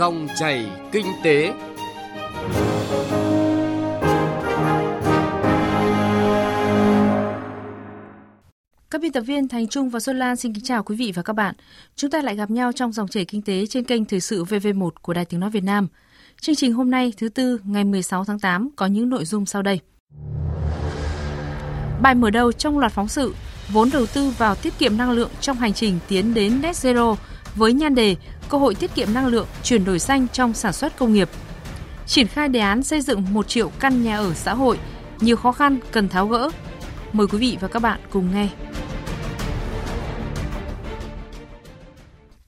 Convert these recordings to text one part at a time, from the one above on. Dòng chảy kinh tế. Các biên tập viên Thành Trung và Xuân Lan xin kính chào quý vị và các bạn. Chúng ta lại gặp nhau trong Dòng chảy kinh tế trên kênh Thời sự VV1 của Đài Tiếng nói Việt Nam. Chương trình hôm nay thứ Tư ngày 16 tháng 8 có những nội dung sau đây. Bài mở đầu trong loạt phóng sự vốn đầu tư vào tiết kiệm năng lượng trong hành trình tiến đến Net Zero với nhan đề cơ hội tiết kiệm năng lượng, chuyển đổi xanh trong sản xuất công nghiệp. Triển khai đề án xây dựng 1 triệu căn nhà ở xã hội, nhiều khó khăn cần tháo gỡ. Mời quý vị và các bạn cùng nghe.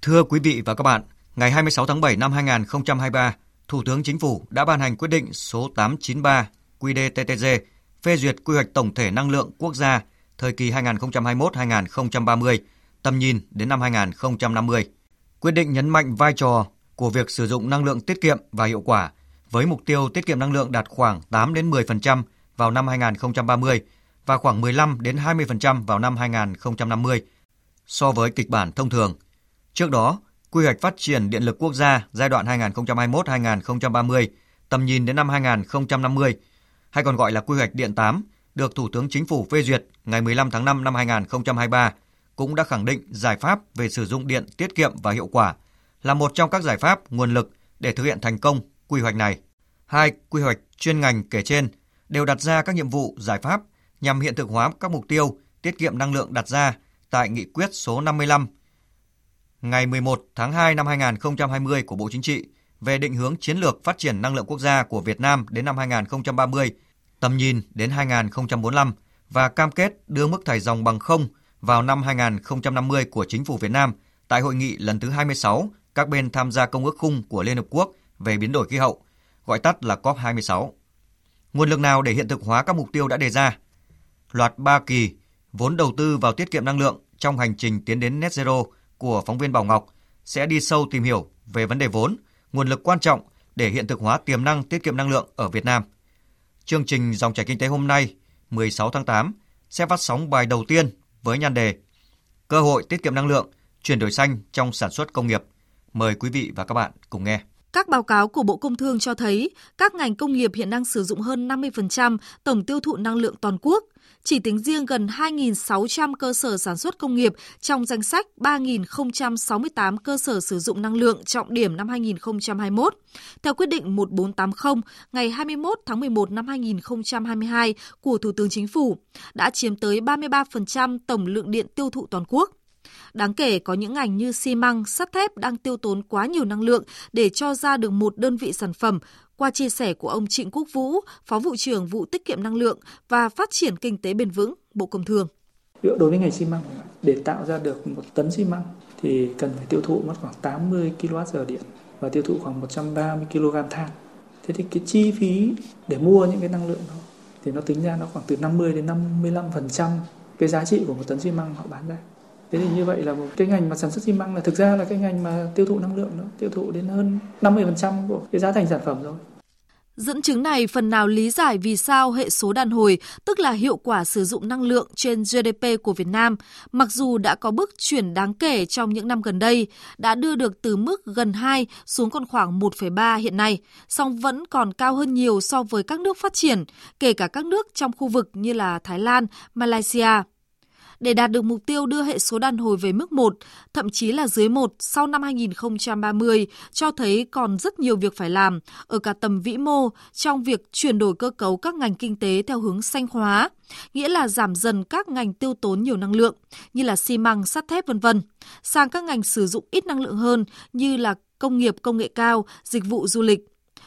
Thưa quý vị và các bạn, ngày 26 tháng 7 năm 2023, Thủ tướng Chính phủ đã ban hành quyết định số 893/QĐ-TTg phê duyệt quy hoạch tổng thể năng lượng quốc gia thời kỳ 2021-2030, tầm nhìn đến năm 2050. Quyết định nhấn mạnh vai trò của việc sử dụng năng lượng tiết kiệm và hiệu quả với mục tiêu tiết kiệm năng lượng đạt khoảng 8-10% vào năm 2030 và khoảng 15-20% vào năm 2050 so với kịch bản thông thường. Trước đó, Quy hoạch phát triển điện lực quốc gia giai đoạn 2021-2030, tầm nhìn đến năm 2050, hay còn gọi là Quy hoạch điện 8, được Thủ tướng Chính phủ phê duyệt ngày 15 tháng 5 năm 2023, cũng đã khẳng định giải pháp về sử dụng điện tiết kiệm và hiệu quả là một trong các giải pháp nguồn lực để thực hiện thành công quy hoạch này. Hai quy hoạch chuyên ngành kể trên đều đặt ra các nhiệm vụ giải pháp nhằm hiện thực hóa các mục tiêu tiết kiệm năng lượng đặt ra tại Nghị quyết số 55 ngày 11 tháng 2 năm 2020 của Bộ Chính trị về định hướng chiến lược phát triển năng lượng quốc gia của Việt Nam đến năm 2030, tầm nhìn đến 2045 và cam kết đưa mức thải ròng bằng không vào năm 2050 của Chính phủ Việt Nam tại hội nghị lần thứ 26 các bên tham gia Công ước Khung của Liên Hợp Quốc về biến đổi khí hậu, gọi tắt là COP26. Nguồn lực nào để hiện thực hóa các mục tiêu đã đề ra? Loạt 3 kỳ vốn đầu tư vào tiết kiệm năng lượng trong hành trình tiến đến Net Zero của phóng viên Bảo Ngọc sẽ đi sâu tìm hiểu về vấn đề vốn, nguồn lực quan trọng để hiện thực hóa tiềm năng tiết kiệm năng lượng ở Việt Nam. Chương trình Dòng chảy kinh tế hôm nay, 16 tháng 8, sẽ phát sóng bài đầu tiên với nhan đề Cơ hội tiết kiệm năng lượng, chuyển đổi xanh trong sản xuất công nghiệp. Mời quý vị và các bạn cùng nghe. Các báo cáo của Bộ Công Thương cho thấy các ngành công nghiệp hiện đang sử dụng hơn 50% tổng tiêu thụ năng lượng toàn quốc. Chỉ tính riêng gần 2.600 cơ sở sản xuất công nghiệp trong danh sách 3.068 cơ sở sử dụng năng lượng trọng điểm năm 2021. Theo quyết định 1480 ngày 21 tháng 11 năm 2022 của Thủ tướng Chính phủ, đã chiếm tới 33% tổng lượng điện tiêu thụ toàn quốc. Đáng kể có những ngành như xi măng, sắt thép đang tiêu tốn quá nhiều năng lượng để cho ra được một đơn vị sản phẩm. Qua chia sẻ của ông Trịnh Quốc Vũ, Phó Vụ trưởng Vụ Tiết kiệm Năng lượng và Phát triển Kinh tế Bền vững, Bộ Công Thương. Đối với ngành xi măng, để tạo ra được 1 tấn xi măng thì cần phải tiêu thụ mất khoảng 80 kWh điện và tiêu thụ khoảng 130 kg than. Thế thì cái chi phí để mua những cái năng lượng đó thì nó tính ra nó khoảng từ 50 đến 55% cái giá trị của 1 tấn xi măng họ bán ra. Thế thì như vậy là một cái ngành mà sản xuất xi măng là thực ra là cái ngành mà tiêu thụ năng lượng đó, tiêu thụ đến hơn 50% của cái giá thành sản phẩm rồi. Dẫn chứng này phần nào lý giải vì sao hệ số đàn hồi, tức là hiệu quả sử dụng năng lượng trên GDP của Việt Nam, mặc dù đã có bước chuyển đáng kể trong những năm gần đây, đã đưa được từ mức gần 2 xuống còn khoảng 1,3 hiện nay, song vẫn còn cao hơn nhiều so với các nước phát triển, kể cả các nước trong khu vực như là Thái Lan, Malaysia. Để đạt được mục tiêu đưa hệ số đàn hồi về mức 1, thậm chí là dưới 1 sau năm 2030 cho thấy còn rất nhiều việc phải làm ở cả tầm vĩ mô trong việc chuyển đổi cơ cấu các ngành kinh tế theo hướng xanh hóa, nghĩa là giảm dần các ngành tiêu tốn nhiều năng lượng như là xi măng, sắt thép v.v. sang các ngành sử dụng ít năng lượng hơn như là công nghiệp công nghệ cao, dịch vụ du lịch.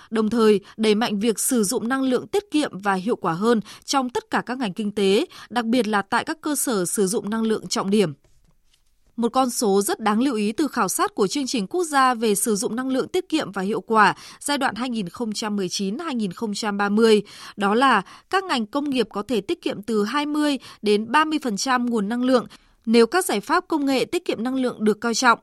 Đồng thời, đẩy mạnh việc sử dụng năng lượng tiết kiệm và hiệu quả hơn trong tất cả các ngành kinh tế, đặc biệt là tại các cơ sở sử dụng năng lượng trọng điểm. Một con số rất đáng lưu ý từ khảo sát của Chương trình Quốc gia về sử dụng năng lượng tiết kiệm và hiệu quả giai đoạn 2019-2030, đó là các ngành công nghiệp có thể tiết kiệm từ 20 đến 30% nguồn năng lượng nếu các giải pháp công nghệ tiết kiệm năng lượng được coi trọng.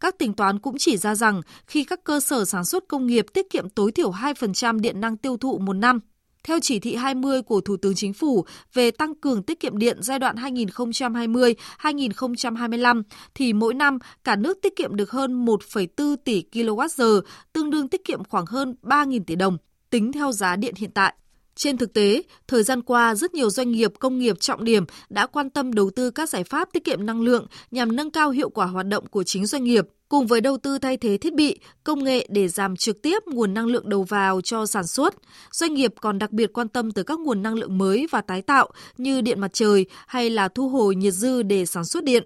Các tính toán cũng chỉ ra rằng khi các cơ sở sản xuất công nghiệp tiết kiệm tối thiểu 2% điện năng tiêu thụ một năm, theo chỉ thị 20 của Thủ tướng Chính phủ về tăng cường tiết kiệm điện giai đoạn 2020-2025 thì mỗi năm cả nước tiết kiệm được hơn 1,4 tỷ kWh, tương đương tiết kiệm khoảng hơn 3.000 tỷ đồng, tính theo giá điện hiện tại. Trên thực tế, thời gian qua, rất nhiều doanh nghiệp công nghiệp trọng điểm đã quan tâm đầu tư các giải pháp tiết kiệm năng lượng nhằm nâng cao hiệu quả hoạt động của chính doanh nghiệp, cùng với đầu tư thay thế thiết bị, công nghệ để giảm trực tiếp nguồn năng lượng đầu vào cho sản xuất. Doanh nghiệp còn đặc biệt quan tâm tới các nguồn năng lượng mới và tái tạo như điện mặt trời hay là thu hồi nhiệt dư để sản xuất điện.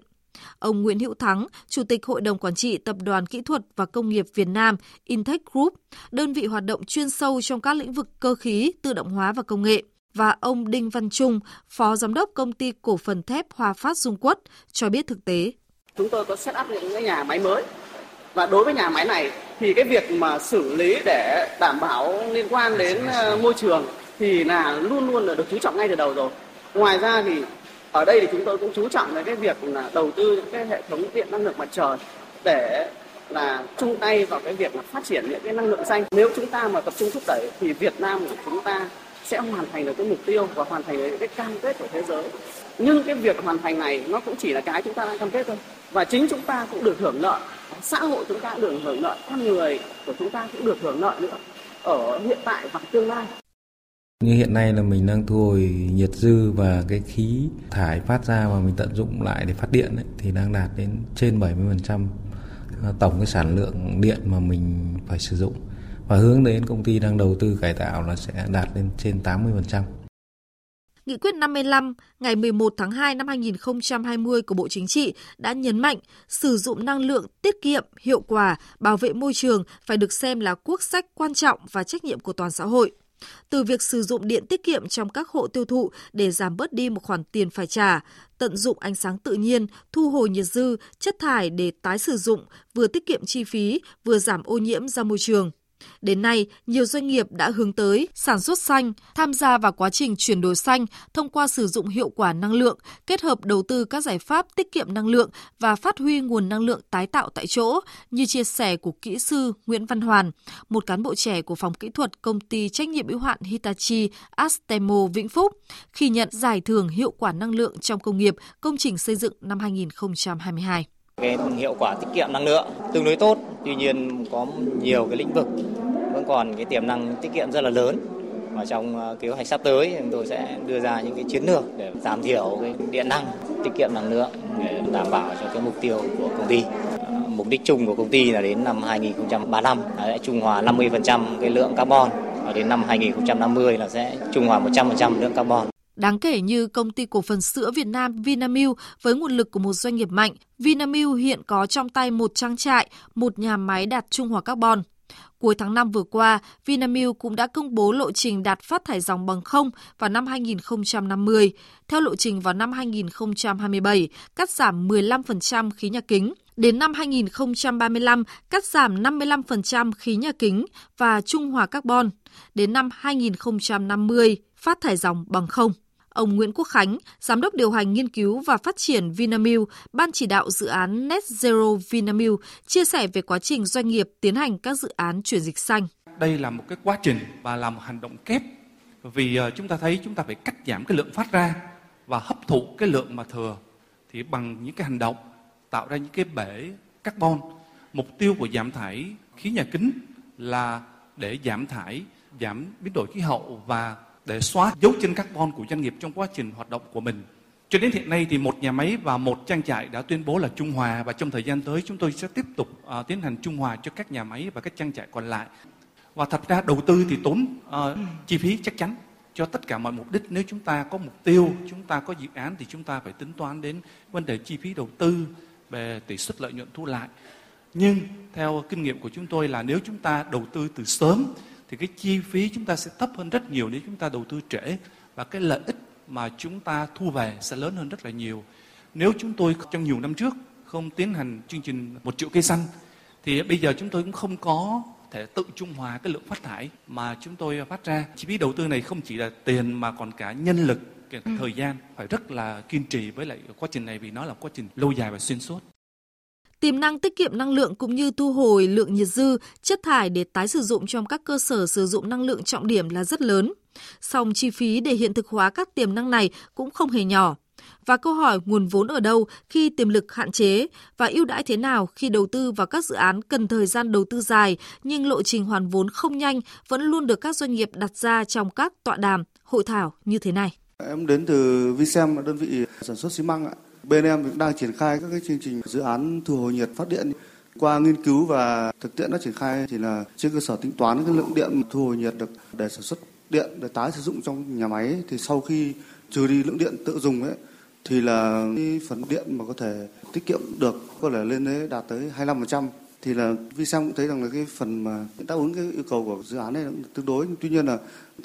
Ông Nguyễn Hữu Thắng, Chủ tịch Hội đồng Quản trị Tập đoàn Kỹ thuật và Công nghiệp Việt Nam Intech Group, đơn vị hoạt động chuyên sâu trong các lĩnh vực cơ khí, tự động hóa và công nghệ, và ông Đinh Văn Trung, Phó Giám đốc Công ty Cổ phần Thép Hòa Phát Dung Quất, cho biết thực tế. Chúng tôi có set up những cái nhà máy mới, và đối với nhà máy này thì cái việc mà xử lý để đảm bảo liên quan đến môi trường thì là luôn được chú trọng ngay từ đầu rồi. Ngoài ra thì ở đây thì chúng tôi cũng chú trọng đến cái việc là đầu tư những cái hệ thống điện năng lượng mặt trời để là chung tay vào cái việc là phát triển những cái năng lượng xanh. Nếu chúng ta mà tập trung thúc đẩy thì Việt Nam của chúng ta sẽ hoàn thành được cái mục tiêu và hoàn thành được cái cam kết của thế giới. Nhưng cái việc hoàn thành này nó cũng chỉ là cái chúng ta đang cam kết thôi. Và chính chúng ta cũng được hưởng lợi, xã hội chúng ta được hưởng lợi, con người của chúng ta cũng được hưởng lợi nữa ở hiện tại và tương lai. Như hiện nay là mình đang thu hồi nhiệt dư và cái khí thải phát ra mà mình tận dụng lại để phát điện ấy, thì đang đạt đến trên 70% tổng cái sản lượng điện mà mình phải sử dụng. Và hướng đến công ty đang đầu tư cải tạo là sẽ đạt lên trên 80%. Nghị quyết 55 ngày 11 tháng 2 năm 2020 của Bộ Chính trị đã nhấn mạnh sử dụng năng lượng tiết kiệm, hiệu quả, bảo vệ môi trường phải được xem là quốc sách quan trọng và trách nhiệm của toàn xã hội. Từ việc sử dụng điện tiết kiệm trong các hộ tiêu thụ để giảm bớt đi một khoản tiền phải trả, tận dụng ánh sáng tự nhiên, thu hồi nhiệt dư, chất thải để tái sử dụng, vừa tiết kiệm chi phí, vừa giảm ô nhiễm ra môi trường. Đến nay, nhiều doanh nghiệp đã hướng tới sản xuất xanh, tham gia vào quá trình chuyển đổi xanh thông qua sử dụng hiệu quả năng lượng, kết hợp đầu tư các giải pháp tiết kiệm năng lượng và phát huy nguồn năng lượng tái tạo tại chỗ, như chia sẻ của kỹ sư Nguyễn Văn Hoàn, một cán bộ trẻ của phòng kỹ thuật công ty trách nhiệm hữu hạn Hitachi Astemo Vĩnh Phúc, khi nhận giải thưởng hiệu quả năng lượng trong công nghiệp công trình xây dựng năm 2022. Cái hiệu quả tiết kiệm năng lượng tương đối tốt, tuy nhiên có nhiều cái lĩnh vực vẫn còn cái tiềm năng tiết kiệm rất là lớn, và trong kế hoạch sắp tới chúng tôi sẽ đưa ra những cái chiến lược để giảm thiểu cái điện năng, tiết kiệm năng lượng để đảm bảo cho cái mục tiêu của công ty. Mục đích chung của công ty là đến năm 2035 sẽ trung hòa 50% cái lượng carbon, và đến năm 2050 là sẽ trung hòa 100% lượng carbon. Đáng kể như công ty cổ phần sữa Việt Nam Vinamilk với nguồn lực của một doanh nghiệp mạnh, Vinamilk hiện có trong tay một trang trại, một nhà máy đạt trung hòa carbon. Cuối tháng 5 vừa qua, Vinamilk cũng đã công bố lộ trình đạt phát thải ròng bằng không vào năm 2050. Theo lộ trình vào năm 2027, cắt giảm 15% khí nhà kính. Đến năm 2035, cắt giảm 55% khí nhà kính và trung hòa carbon. Đến năm 2050, phát thải ròng bằng không. Ông Nguyễn Quốc Khánh, Giám đốc điều hành nghiên cứu và phát triển Vinamilk, Ban chỉ đạo dự án Net Zero Vinamilk, chia sẻ về quá trình doanh nghiệp tiến hành các dự án chuyển dịch xanh. Đây là một cái quá trình và là một hành động kép. Vì chúng ta thấy chúng ta phải cắt giảm cái lượng phát ra và hấp thụ cái lượng mà thừa thì bằng những cái hành động tạo ra những cái bể carbon. Mục tiêu của giảm thải khí nhà kính là để giảm biến đổi khí hậu và để xóa dấu chân carbon của doanh nghiệp trong quá trình hoạt động của mình. Cho đến hiện nay thì một nhà máy và một trang trại đã tuyên bố là trung hòa, và trong thời gian tới chúng tôi sẽ tiếp tục tiến hành trung hòa cho các nhà máy và các trang trại còn lại. Và thật ra đầu tư thì tốn chi phí chắc chắn cho tất cả mọi mục đích. Nếu chúng ta có mục tiêu, chúng ta có dự án thì chúng ta phải tính toán đến vấn đề chi phí đầu tư về tỷ suất lợi nhuận thu lại. Nhưng theo kinh nghiệm của chúng tôi là nếu chúng ta đầu tư từ sớm thì cái chi phí chúng ta sẽ thấp hơn rất nhiều nếu chúng ta đầu tư trễ, và cái lợi ích mà chúng ta thu về sẽ lớn hơn rất là nhiều. Nếu chúng tôi trong nhiều năm trước không tiến hành chương trình 1 triệu cây xanh thì bây giờ chúng tôi cũng không có thể tự trung hòa cái lượng phát thải mà chúng tôi phát ra. Chi phí đầu tư này không chỉ là tiền mà còn cả nhân lực, cái thời gian phải rất là kiên trì với lại quá trình này, vì nó là quá trình lâu dài và xuyên suốt. Tiềm năng tiết kiệm năng lượng cũng như thu hồi lượng nhiệt dư, chất thải để tái sử dụng trong các cơ sở sử dụng năng lượng trọng điểm là rất lớn. Song chi phí để hiện thực hóa các tiềm năng này cũng không hề nhỏ. Và câu hỏi nguồn vốn ở đâu khi tiềm lực hạn chế và ưu đãi thế nào khi đầu tư vào các dự án cần thời gian đầu tư dài nhưng lộ trình hoàn vốn không nhanh vẫn luôn được các doanh nghiệp đặt ra trong các tọa đàm, hội thảo như thế này. Em đến từ VICEM, đơn vị sản xuất xi măng ạ. Bên em cũng đang triển khai các cái chương trình dự án thu hồi nhiệt phát điện. Qua nghiên cứu và thực tiễn đã triển khai thì là trên cơ sở tính toán cái lượng điện thu hồi nhiệt được để sản xuất điện để tái sử dụng trong nhà máy thì sau khi trừ đi lượng điện tự dùng ấy thì là cái phần điện mà có thể tiết kiệm được có thể lên đấy đạt tới 25%. Thì là VICEM cũng thấy rằng là cái phần mà đáp ứng cái yêu cầu của dự án này tương đối. Tuy nhiên là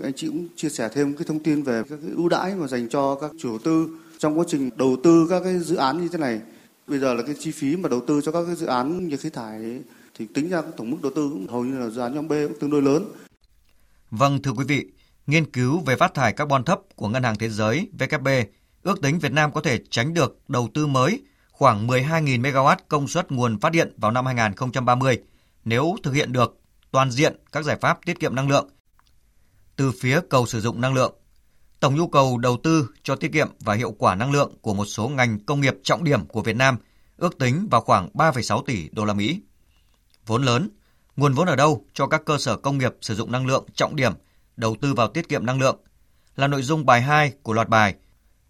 anh chị cũng chia sẻ thêm cái thông tin về các cái ưu đãi mà dành cho các chủ đầu tư trong quá trình đầu tư các cái dự án như thế này. Bây giờ là cái chi phí mà đầu tư cho các cái dự án nhiệt khí thải ấy, thì tính ra tổng mức đầu tư cũng hầu như là dự án nhóm B cũng tương đối lớn. Vâng, thưa quý vị, nghiên cứu về phát thải carbon thấp của Ngân hàng Thế giới (WB) ước tính Việt Nam có thể tránh được đầu tư mới khoảng 12.000 MW công suất nguồn phát điện vào năm 2030 nếu thực hiện được toàn diện các giải pháp tiết kiệm năng lượng từ phía cầu sử dụng năng lượng. Tổng nhu cầu đầu tư cho tiết kiệm và hiệu quả năng lượng của một số ngành công nghiệp trọng điểm của Việt Nam ước tính vào khoảng 3,6 tỷ đô la Mỹ. Vốn lớn, nguồn vốn ở đâu cho các cơ sở công nghiệp sử dụng năng lượng trọng điểm đầu tư vào tiết kiệm năng lượng là nội dung bài 2 của loạt bài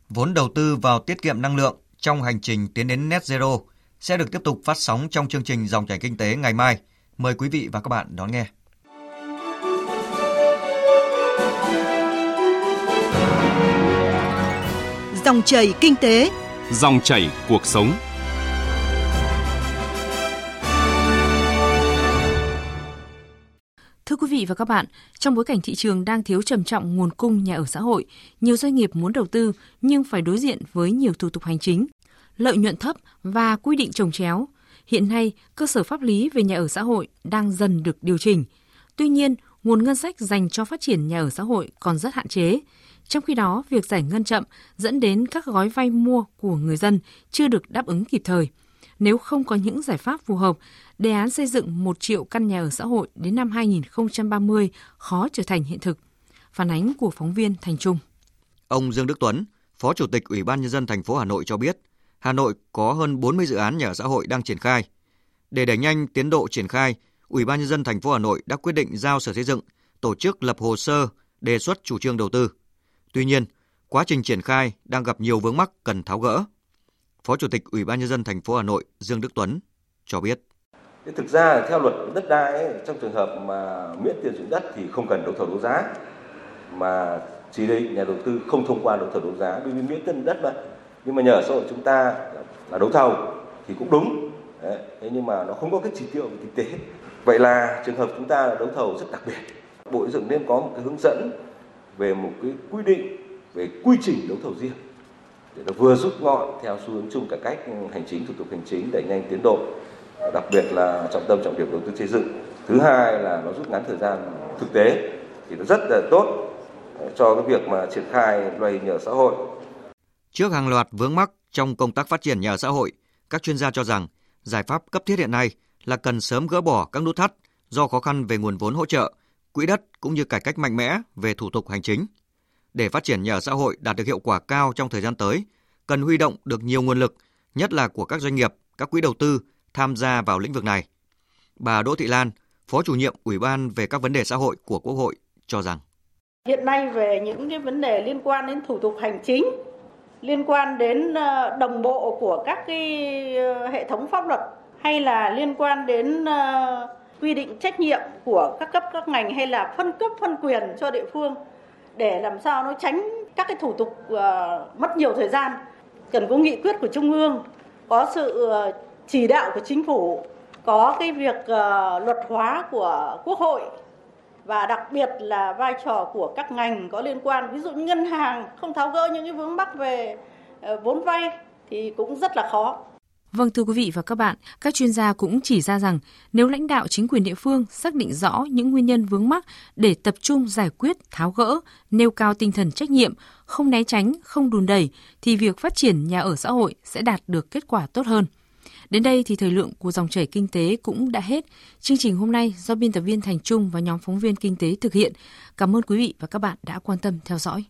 Vốn đầu tư vào tiết kiệm năng lượng trong hành trình tiến đến Net Zero sẽ được tiếp tục phát sóng trong chương trình Dòng chảy kinh tế ngày mai. Mời quý vị và các bạn đón nghe. Dòng chảy kinh tế, dòng chảy cuộc sống. Thưa quý vị và các bạn, trong bối cảnh thị trường đang thiếu trầm trọng nguồn cung nhà ở xã hội, nhiều doanh nghiệp muốn đầu tư nhưng phải đối diện với nhiều thủ tục hành chính, lợi nhuận thấp và quy định chồng chéo. Hiện nay, cơ sở pháp lý về nhà ở xã hội đang dần được điều chỉnh. Tuy nhiên, nguồn ngân sách dành cho phát triển nhà ở xã hội còn rất hạn chế. Trong khi đó, việc giải ngân chậm dẫn đến các gói vay mua của người dân chưa được đáp ứng kịp thời. Nếu không có những giải pháp phù hợp, đề án xây dựng 1 triệu căn nhà ở xã hội đến năm 2030 khó trở thành hiện thực. Phản ánh của phóng viên Thành Trung. Ông Dương Đức Tuấn, Phó Chủ tịch Ủy ban Nhân dân thành phố Hà Nội cho biết, Hà Nội có hơn 40 dự án nhà ở xã hội đang triển khai. Để đẩy nhanh tiến độ triển khai, Ủy ban Nhân dân thành phố Hà Nội đã quyết định giao Sở Xây dựng tổ chức lập hồ sơ đề xuất chủ trương đầu tư. Tuy nhiên, quá trình triển khai đang gặp nhiều vướng mắc cần tháo gỡ. Phó Chủ tịch Ủy ban Nhân dân thành phố Hà Nội Dương Đức Tuấn cho biết. Thực ra theo luật đất đai ấy, trong trường hợp mà miễn tiền sử dụng đất thì không cần đấu thầu đấu giá, mà chỉ định nhà đầu tư không thông qua đấu thầu đấu giá vì miễn tiền đất mà. Nhưng mà nhà ở xã hội chúng ta là đấu thầu thì cũng đúng, thế nhưng mà nó không có cái chỉ tiêu về thực tế. Vậy là trường hợp chúng ta đấu thầu rất đặc biệt. Bộ Xây dựng nên có một cái hướng dẫn về một cái quy định về quy trình đấu thầu riêng để nó vừa rút gọn theo xu hướng chung cải cách hành chính, thủ tục hành chính, đẩy nhanh tiến độ, đặc biệt là trọng tâm trọng điểm đầu tư xây dựng. Thứ hai là nó rút ngắn thời gian thực tế thì nó rất là tốt cho cái việc mà triển khai loại hình nhà ở xã hội. Trước hàng loạt vướng mắc trong công tác phát triển nhà ở xã hội, các chuyên gia cho rằng giải pháp cấp thiết hiện nay là cần sớm gỡ bỏ các nút thắt do khó khăn về nguồn vốn hỗ trợ, quỹ đất cũng như cải cách mạnh mẽ về thủ tục hành chính. Để phát triển nhà ở xã hội đạt được hiệu quả cao trong thời gian tới, cần huy động được nhiều nguồn lực, nhất là của các doanh nghiệp, các quỹ đầu tư tham gia vào lĩnh vực này. Bà Đỗ Thị Lan, Phó Chủ nhiệm Ủy ban về các vấn đề xã hội của Quốc hội cho rằng hiện nay về những cái vấn đề liên quan đến thủ tục hành chính, liên quan đến đồng bộ của các cái hệ thống pháp luật hay là liên quan đến quy định trách nhiệm của các cấp các ngành hay là phân cấp phân quyền cho địa phương để làm sao nó tránh các cái thủ tục mất nhiều thời gian. Cần có nghị quyết của Trung ương, có sự chỉ đạo của Chính phủ, có cái việc luật hóa của Quốc hội và đặc biệt là vai trò của các ngành có liên quan. Ví dụ như ngân hàng không tháo gỡ những cái vướng mắc về vốn vay thì cũng rất là khó. Vâng, thưa quý vị và các bạn, các chuyên gia cũng chỉ ra rằng nếu lãnh đạo chính quyền địa phương xác định rõ những nguyên nhân vướng mắc để tập trung giải quyết, tháo gỡ, nêu cao tinh thần trách nhiệm, không né tránh, không đùn đẩy thì việc phát triển nhà ở xã hội sẽ đạt được kết quả tốt hơn. Đến đây thì thời lượng của dòng chảy kinh tế cũng đã hết. Chương trình hôm nay do biên tập viên Thành Trung và nhóm phóng viên kinh tế thực hiện. Cảm ơn quý vị và các bạn đã quan tâm theo dõi.